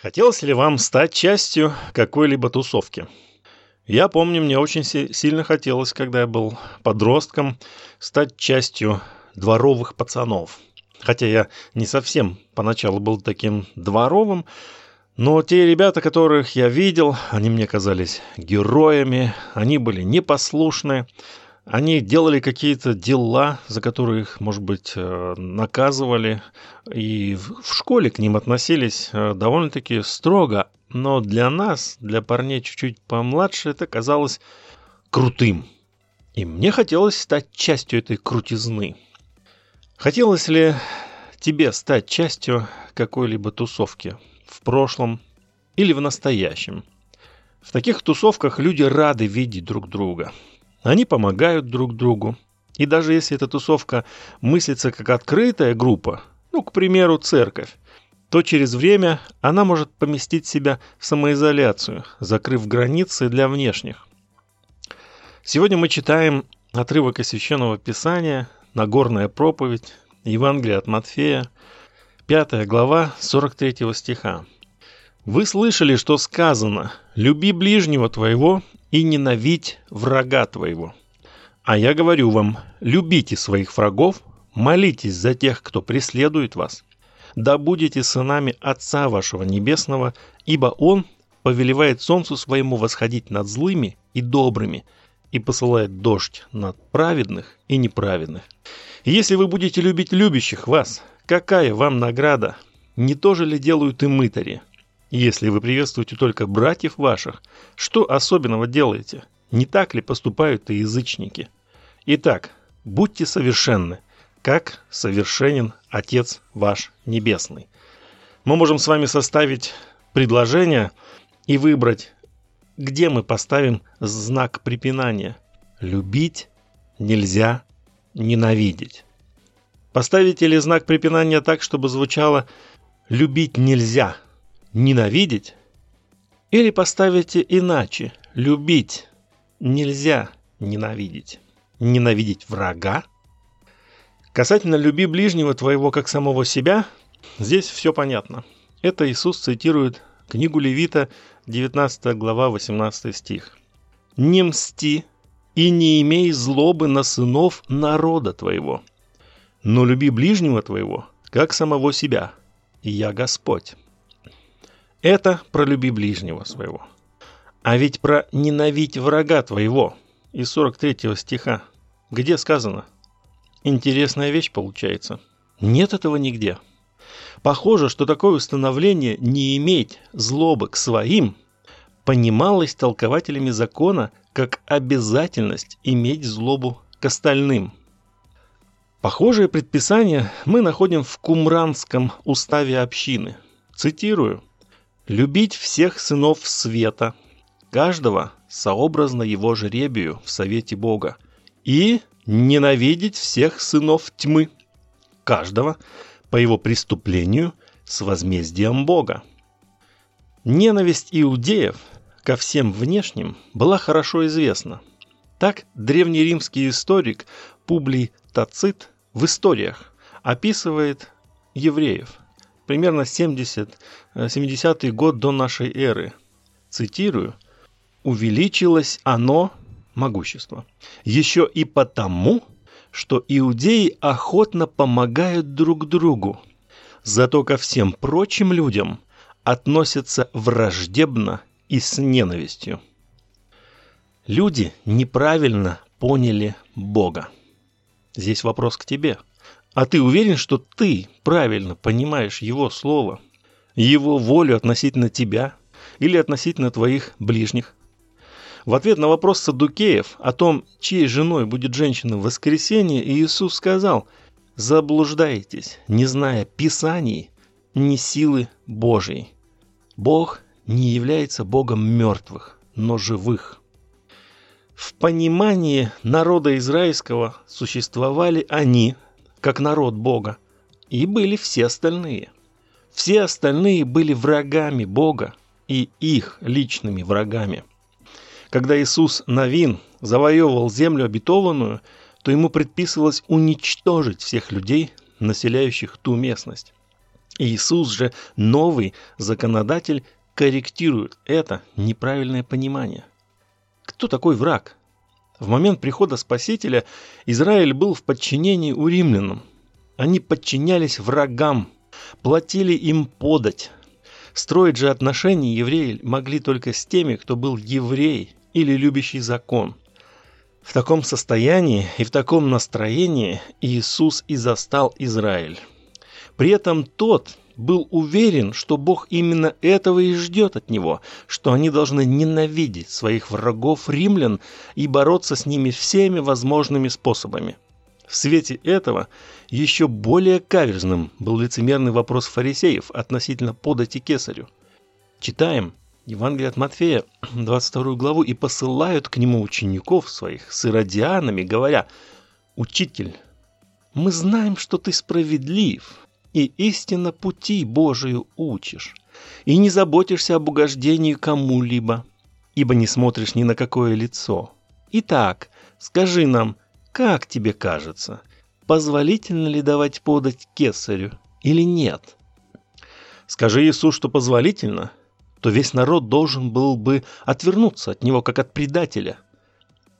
Хотелось ли вам стать частью какой-либо тусовки? Я помню, мне очень сильно хотелось, когда я был подростком, стать частью дворовых пацанов. Хотя я не совсем поначалу был таким дворовым, но те ребята, которых я видел, они мне казались героями, они были непослушны, они делали какие-то дела, за которые их, может быть, наказывали, и в школе к ним относились довольно-таки строго, но для нас, для парней чуть-чуть помладше, это казалось крутым, и мне хотелось стать частью этой крутизны. Хотелось ли тебе стать частью какой-либо тусовки в прошлом или в настоящем? В таких тусовках люди рады видеть друг друга. Они помогают друг другу. И даже если эта тусовка мыслится как открытая группа, к примеру, церковь, то через время она может поместить себя в самоизоляцию, закрыв границы для внешних. Сегодня мы читаем отрывок из Священного Писания, Нагорная проповедь, Евангелие от Матфея, 5 глава 43 стиха. «Вы слышали, что сказано: люби ближнего твоего и ненавидь врага твоего. А я говорю вам, любите своих врагов, молитесь за тех, кто преследует вас, да будете сынами Отца вашего Небесного, ибо Он повелевает солнцу своему восходить над злыми и добрыми, и посылает дождь над праведных и неправедных. И если вы будете любить любящих вас, какая вам награда? Не то же ли делают и мытари? Если вы приветствуете только братьев ваших, что особенного делаете? Не так ли поступают и язычники? Итак, будьте совершенны, как совершенен Отец ваш Небесный». Мы можем с вами составить предложение и выбрать, где мы поставим знак препинания. Любить нельзя ненавидеть. Поставите ли знак препинания так, чтобы звучало «любить нельзя ненавидеть», или поставите иначе: любить нельзя ненавидеть, ненавидеть врага? Касательно «люби ближнего твоего, как самого себя», здесь все понятно. Это Иисус цитирует книгу Левита, 19 глава, 18 стих. «Не мсти и не имей злобы на сынов народа твоего, но люби ближнего твоего, как самого себя, и я Господь». Это про «люби ближнего своего». А ведь про «ненавидь врага твоего» из 43 стиха где сказано? Интересная вещь получается. Нет этого нигде. Похоже, что такое установление «не иметь злобы к своим» понималось толкователями закона как обязательность иметь злобу к остальным. Похожее предписание мы находим в Кумранском уставе общины. Цитирую. «Любить всех сынов света, каждого сообразно его жребию в совете Бога, и ненавидеть всех сынов тьмы, каждого по его преступлению с возмездием Бога». Ненависть иудеев ко всем внешним была хорошо известна. Так древнеримский историк Публий Тацит в «Историях» описывает евреев. Примерно 70-й год до нашей эры. Цитирую. «Увеличилось оно, могущество, еще и потому, что иудеи охотно помогают друг другу, зато ко всем прочим людям относятся враждебно и с ненавистью». Люди неправильно поняли Бога. Здесь вопрос к тебе. А ты уверен, что ты правильно понимаешь Его Слово, Его волю относительно тебя или относительно твоих ближних? В ответ на вопрос саддукеев о том, чьей женой будет женщина в воскресенье, Иисус сказал: «Заблуждаетесь, не зная Писаний, ни силы Божьей. Бог не является Богом мертвых, но живых». В понимании народа израильского существовали они – как народ Бога, и были все остальные. Все остальные были врагами Бога и их личными врагами. Когда Иисус Новин завоевывал землю обетованную, то ему предписывалось уничтожить всех людей, населяющих ту местность. Иисус же, новый законодатель, корректирует это неправильное понимание. Кто такой враг? В момент прихода Спасителя Израиль был в подчинении у римлян. Они подчинялись врагам, платили им подать. Строить же отношения евреи могли только с теми, кто был еврей или любящий закон. В таком состоянии и в таком настроении Иисус и застал Израиль. При этом тот был уверен, что Бог именно этого и ждет от него, что они должны ненавидеть своих врагов римлян и бороться с ними всеми возможными способами. В свете этого еще более каверзным был лицемерный вопрос фарисеев относительно подати кесарю. Читаем Евангелие от Матфея, 22 главу, и посылают к нему учеников своих с иродианами, говоря: «Учитель, мы знаем, что ты справедлив и истинно пути Божию учишь, и не заботишься об угождении кому-либо, ибо не смотришь ни на какое лицо. Итак, скажи нам, как тебе кажется, позволительно ли давать подать кесарю или нет?» Скажи Иисус, что позволительно, то весь народ должен был бы отвернуться от него, как от предателя.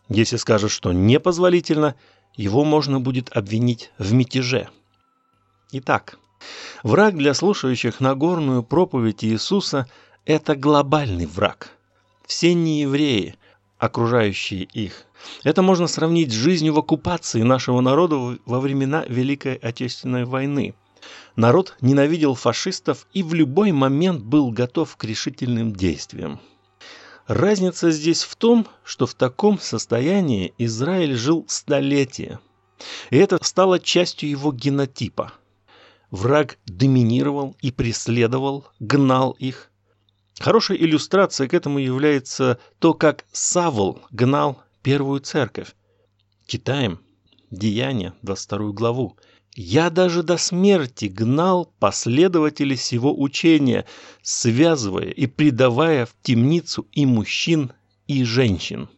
Если скажет, что непозволительно, его можно будет обвинить в мятеже. Итак, враг для слушающих Нагорную проповедь Иисуса – это глобальный враг. Все неевреи, окружающие их. Это можно сравнить с жизнью в оккупации нашего народа во времена Великой Отечественной войны. Народ ненавидел фашистов и в любой момент был готов к решительным действиям. Разница здесь в том, что в таком состоянии Израиль жил столетия, и это стало частью его генотипа. Враг доминировал и преследовал, гнал их. Хорошей иллюстрацией к этому является то, как Савл гнал первую церковь. Читаем Деяния, 22 главу. «Я даже до смерти гнал последователей сего учения, связывая и предавая в темницу и мужчин, и женщин.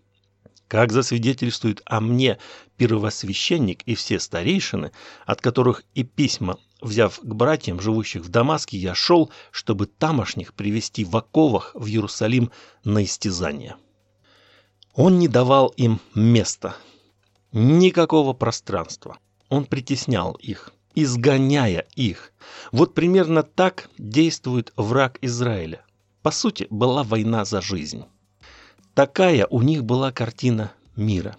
Как засвидетельствует о мне первосвященник и все старейшины, от которых и письма, взяв к братьям, живущих в Дамаске, я шел, чтобы тамошних привести в оковах в Иерусалим на истязание». Он не давал им места, никакого пространства. Он притеснял их, изгоняя их. Вот примерно так действует враг Израиля. По сути, была война за жизнь. Такая у них была картина мира.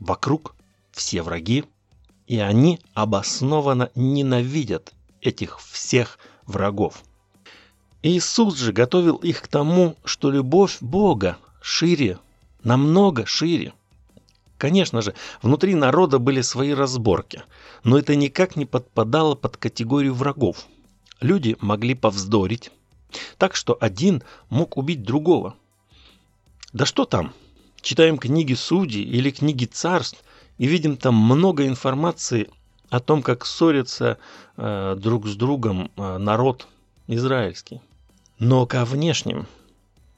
Вокруг все враги, и они обоснованно ненавидят этих всех врагов. Иисус же готовил их к тому, что любовь Бога шире, намного шире. Конечно же, внутри народа были свои разборки, но это никак не подпадало под категорию врагов. Люди могли повздорить, так что один мог убить другого. Да что там? Читаем книги Судей или книги Царств и видим там много информации о том, как ссорится друг с другом народ израильский. Но ко внешним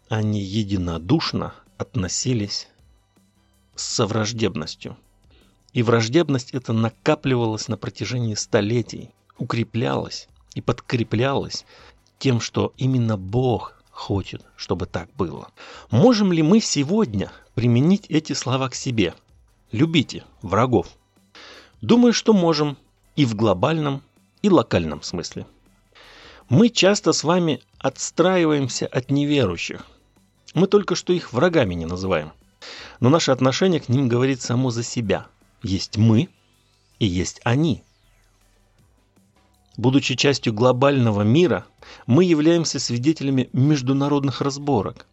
они единодушно относились со враждебностью. И враждебность эта накапливалась на протяжении столетий, укреплялась и подкреплялась тем, что именно Бог хочет, чтобы так было. Можем ли мы сегодня применить эти слова к себе? Любите врагов. Думаю, что можем и в глобальном, и локальном смысле. Мы часто с вами отстраиваемся от неверующих. Мы только что их врагами не называем. Но наше отношение к ним говорит само за себя. Есть мы и есть они. Будучи частью глобального мира, мы являемся свидетелями международных разборок.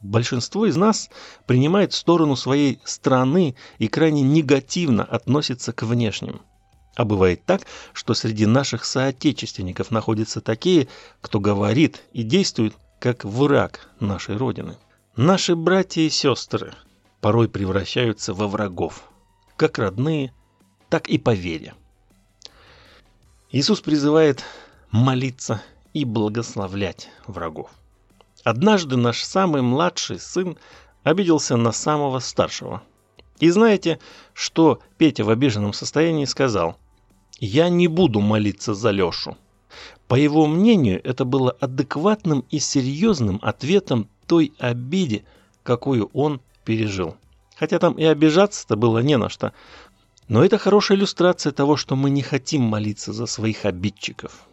Большинство из нас принимает сторону своей страны и крайне негативно относится к внешним. А бывает так, что среди наших соотечественников находятся такие, кто говорит и действует как враг нашей Родины. Наши братья и сестры порой превращаются во врагов, как родные, так и по вере. Иисус призывает молиться и благословлять врагов. Однажды наш самый младший сын обиделся на самого старшего. И знаете, что Петя в обиженном состоянии сказал? «Я не буду молиться за Лешу. По его мнению, это было адекватным и серьезным ответом той обиде, какую он пережил. Хотя там и обижаться-то было не на что. Но это хорошая иллюстрация того, что мы не хотим молиться за своих обидчиков.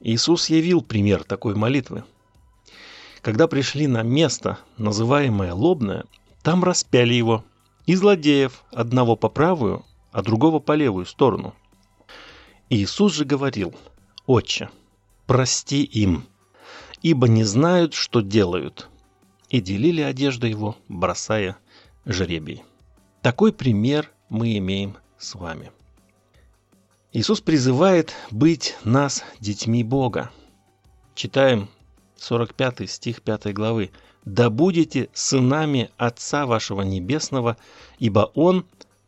Иисус явил пример такой молитвы. Когда пришли на место, называемое Лобное, там распяли его, и злодеев, одного по правую, а другого по левую сторону. Иисус же говорил: «Отче, прости им, ибо не знают, что делают». И делили одежду его, бросая жребий. Такой пример мы имеем с вами. Иисус призывает быть нас детьми Бога. Читаем 45 стих 5 главы. «Да будете сынами Отца вашего Небесного, ибо Он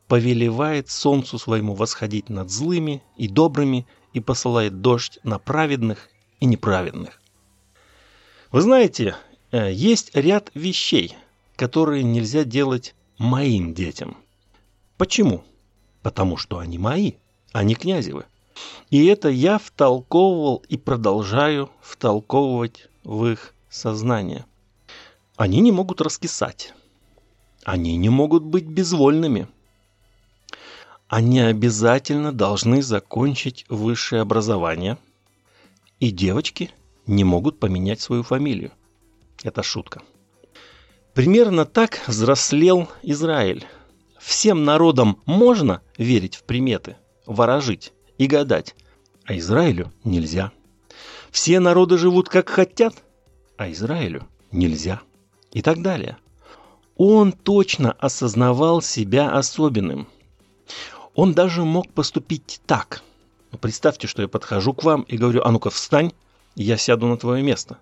повелевает солнцу своему восходить над злыми и добрыми и посылает дождь на праведных и неправедных». Вы знаете, есть ряд вещей, которые нельзя делать моим детям. Почему? Потому что они мои, а не Князевы. И это я втолковывал и продолжаю втолковывать в их сознание. Они не могут раскисать. Они не могут быть безвольными. Они обязательно должны закончить высшее образование. И девочки не могут поменять свою фамилию. Это шутка. Примерно так взрослел Израиль. Всем народам можно верить в приметы, ворожить и гадать, а Израилю нельзя. Все народы живут как хотят, а Израилю нельзя. И так далее. Он точно осознавал себя особенным. Он даже мог поступить так. Представьте, что я подхожу к вам и говорю: «А ну-ка встань, я сяду на твое место».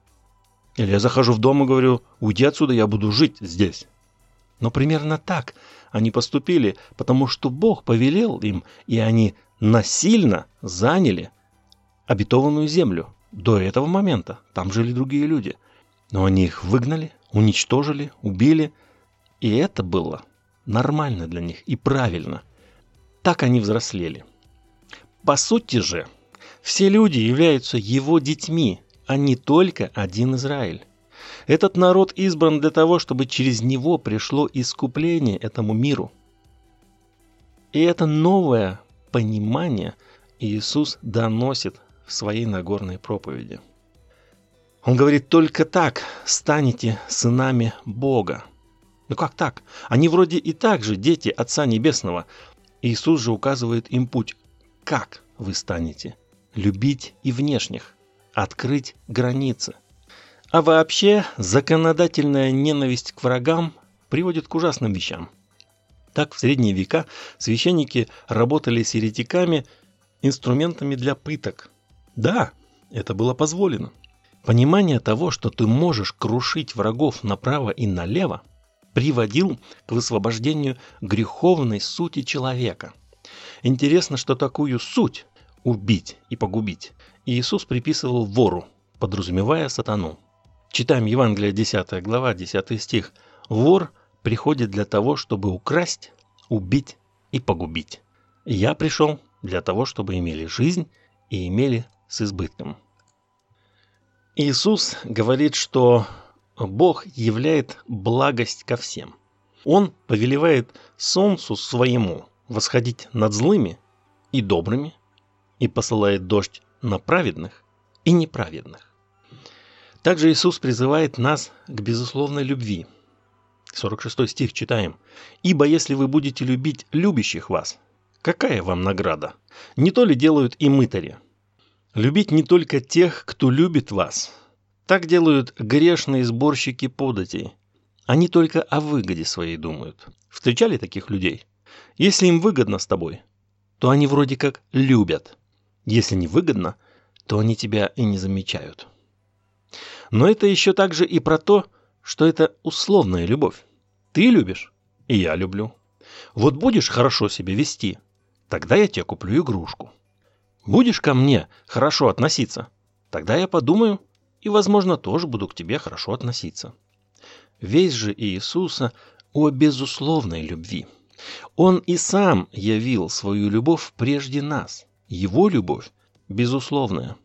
Или я захожу в дом и говорю: «Уйди отсюда, я буду жить здесь». Но примерно так они поступили, потому что Бог повелел им, и они насильно заняли обетованную землю. До этого момента там жили другие люди. Но они их выгнали, уничтожили, убили. И это было нормально для них и правильно. Так они взрослели. По сути же, все люди являются его детьми, а не только один Израиль. Этот народ избран для того, чтобы через него пришло искупление этому миру. И это новое понимание Иисус доносит в своей Нагорной проповеди. Он говорит: только так станете сынами Бога. Ну как так? Они вроде и так же дети Отца Небесного. Иисус же указывает им путь. Как вы станете? Любить и внешних. Открыть границы. А вообще, законодательная ненависть к врагам приводит к ужасным вещам. Так в средние века священники работали с еретиками инструментами для пыток. Да, это было позволено. Понимание того, что ты можешь крушить врагов направо и налево, приводил к высвобождению греховной сути человека. Интересно, что такую суть – убить и погубить – Иисус приписывал вору, подразумевая сатану. Читаем Евангелие 10 глава, 10 стих. «Вор приходит для того, чтобы украсть, убить и погубить. Я пришел для того, чтобы имели жизнь и имели с избытком». Иисус говорит, что Бог являет благость ко всем. Он повелевает солнцу своему восходить над злыми и добрыми и посылает дождь на праведных и неправедных. Также Иисус призывает нас к безусловной любви. 46 стих читаем. «Ибо если вы будете любить любящих вас, какая вам награда? Не то ли делают и мытари? Любить не только тех, кто любит вас. Так делают грешные сборщики податей. Они только о выгоде своей думают». Встречали таких людей? Если им выгодно с тобой, то они вроде как любят. Если не выгодно, то они тебя и не замечают. Но это еще также и про то, что это условная любовь. Ты любишь, и я люблю. Вот будешь хорошо себя вести, тогда я тебе куплю игрушку. Будешь ко мне хорошо относиться, тогда я подумаю и, возможно, тоже буду к тебе хорошо относиться. Весь же Иисуса о безусловной любви. Он и сам явил свою любовь прежде нас. Его любовь безусловная.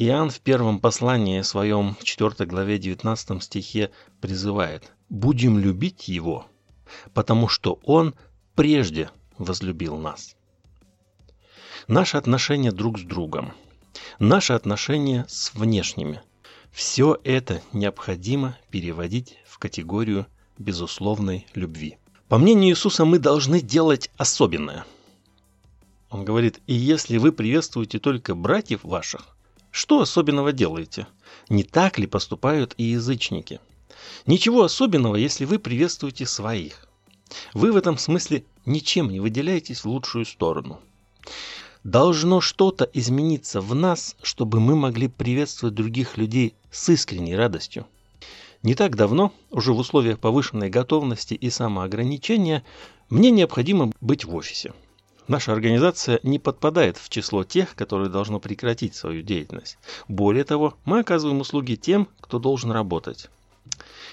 Иоанн в первом послании своем 4 главе 19 стихе призывает: «Будем любить Его, потому что Он прежде возлюбил нас». Наши отношения друг с другом, наши отношения с внешними – все это необходимо переводить в категорию безусловной любви. По мнению Иисуса, мы должны делать особенное. Он говорит: «И если вы приветствуете только братьев ваших, что особенного делаете? Не так ли поступают и язычники? Ничего особенного, если вы приветствуете своих. Вы в этом смысле ничем не выделяетесь в лучшую сторону». Должно что-то измениться в нас, чтобы мы могли приветствовать других людей с искренней радостью. Не так давно, уже в условиях повышенной готовности и самоограничения, мне необходимо быть в офисе. Наша организация не подпадает в число тех, которые должны прекратить свою деятельность. Более того, мы оказываем услуги тем, кто должен работать.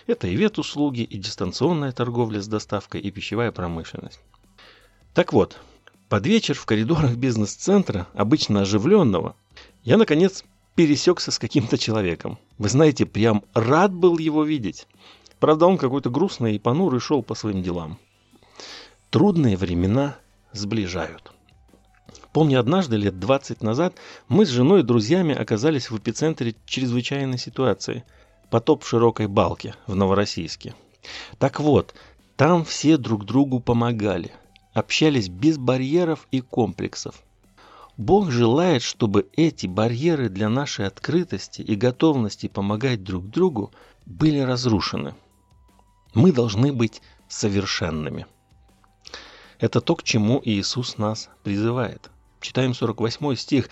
Это и ветуслуги, и дистанционная торговля с доставкой, и пищевая промышленность. Так вот, под вечер в коридорах бизнес-центра, обычно оживленного, я, наконец, пересекся с каким-то человеком. Вы знаете, прям рад был его видеть. Правда, он какой-то грустный и понурый шел по своим делам. Трудные времена сближают. Помню, однажды, лет 20 назад, мы с женой и друзьями оказались в эпицентре чрезвычайной ситуации. Потоп широкой балки в Новороссийске. Так вот, там все друг другу помогали, общались без барьеров и комплексов. Бог желает, чтобы эти барьеры для нашей открытости и готовности помогать друг другу были разрушены. Мы должны быть совершенными. Это то, к чему Иисус нас призывает. Читаем 48 стих.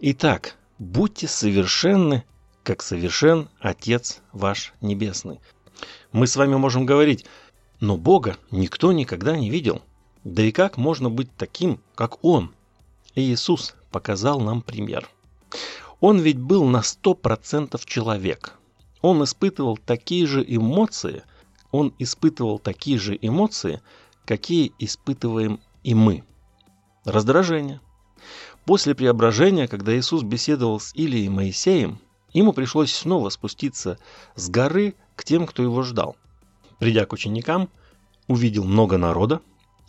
«Итак, будьте совершенны, как совершен Отец ваш Небесный». Мы с вами можем говорить: «Но Бога никто никогда не видел. Да и как можно быть таким, как Он?» И Иисус показал нам пример. Он ведь был на 100% человек. Он испытывал такие же эмоции, какие испытываем и мы. Раздражение. После преображения, когда Иисус беседовал с Илией и Моисеем, ему пришлось снова спуститься с горы к тем, кто его ждал. Придя к ученикам, увидел много народа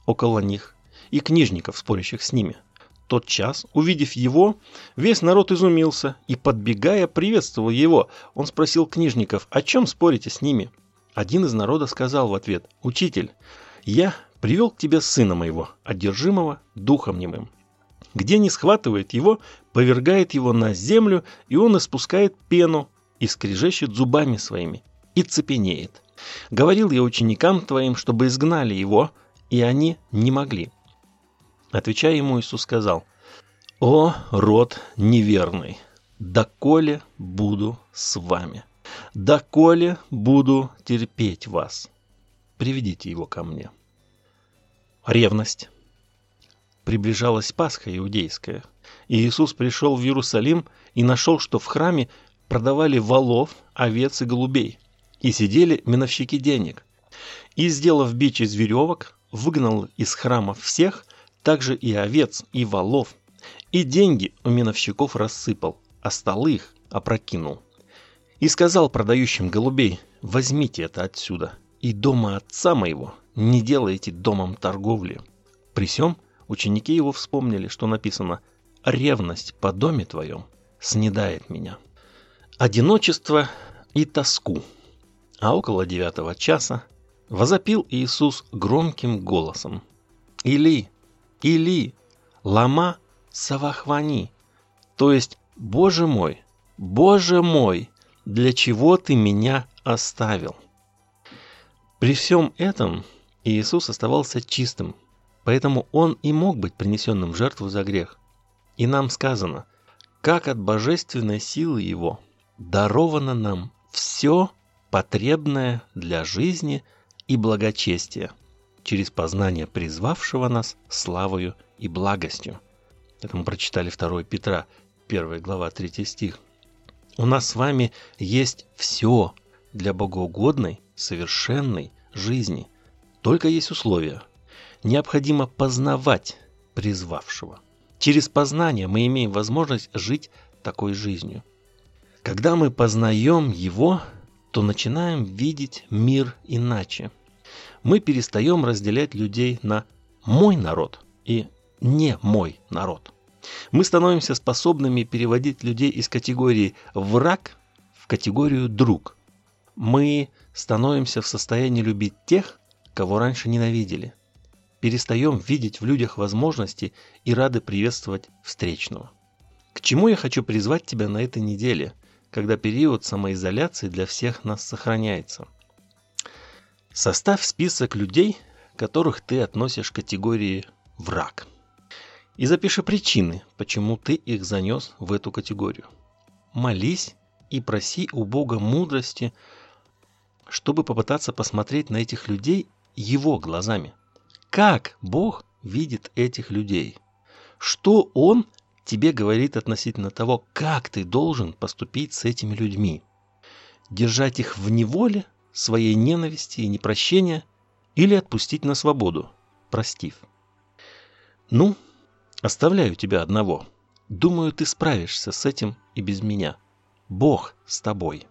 около них и книжников, спорящих с ними. Тот час, увидев его, весь народ изумился и, подбегая, приветствовал его. Он спросил книжников: «О чем спорите с ними?» Один из народа сказал в ответ: «Учитель, я привел к тебе сына моего, одержимого духом немым. Где не схватывает его, повергает его на землю, и он испускает пену, и скрежещет зубами своими, и цепенеет. Говорил я ученикам твоим, чтобы изгнали его, и они не могли». Отвечая ему, Иисус сказал: «О, род неверный, доколе буду с вами? Доколе буду терпеть вас? Приведите его ко мне». Ревность. Приближалась Пасха иудейская, и Иисус пришел в Иерусалим и нашел, что в храме продавали волов, овец и голубей, и сидели миновщики денег. И, сделав бич из веревок, выгнал из храма всех, также и овец, и волов, и деньги у миновщиков рассыпал, а столы их опрокинул. И сказал продающим голубей: «Возьмите это отсюда, и дома отца моего не делайте домом торговли». При сём ученики его вспомнили, что написано: «Ревность по доме твоем снедает меня». Одиночество и тоску. А около 9 часа возопил Иисус громким голосом: «Или, Или, лама савахвани», то есть: Боже мой, для чего ты меня оставил?» При всем этом Иисус оставался чистым, поэтому Он и мог быть принесенным в жертву за грех. И нам сказано: «Как от божественной силы Его даровано нам все потребное для жизни и благочестия, через познание призвавшего нас славою и благостью». Это мы прочитали 2 Петра, 1 глава, 3 стих. У нас с вами есть все для богоугодной, совершенной жизни. Только есть условия. Необходимо познавать призвавшего. Через познание мы имеем возможность жить такой жизнью. Когда мы познаем Его, то начинаем видеть мир иначе. Мы перестаем разделять людей на «мой народ» и «не мой народ». Мы становимся способными переводить людей из категории «враг» в категорию «друг». Мы становимся в состоянии любить тех, кого раньше ненавидели. Перестаем видеть в людях возможности и рады приветствовать встречного. К чему я хочу призвать тебя на этой неделе, когда период самоизоляции для всех нас сохраняется? Составь список людей, которых ты относишь к категории «враг». И запиши причины, почему ты их занес в эту категорию. Молись и проси у Бога мудрости, чтобы попытаться посмотреть на этих людей Его глазами. Как Бог видит этих людей? Что Он тебе говорит относительно того, как ты должен поступить с этими людьми? Держать их в неволе, своей ненависти и непрощения, или отпустить на свободу, простив? Ну, оставляю тебя одного. Думаю, ты справишься с этим и без меня. Бог с тобой.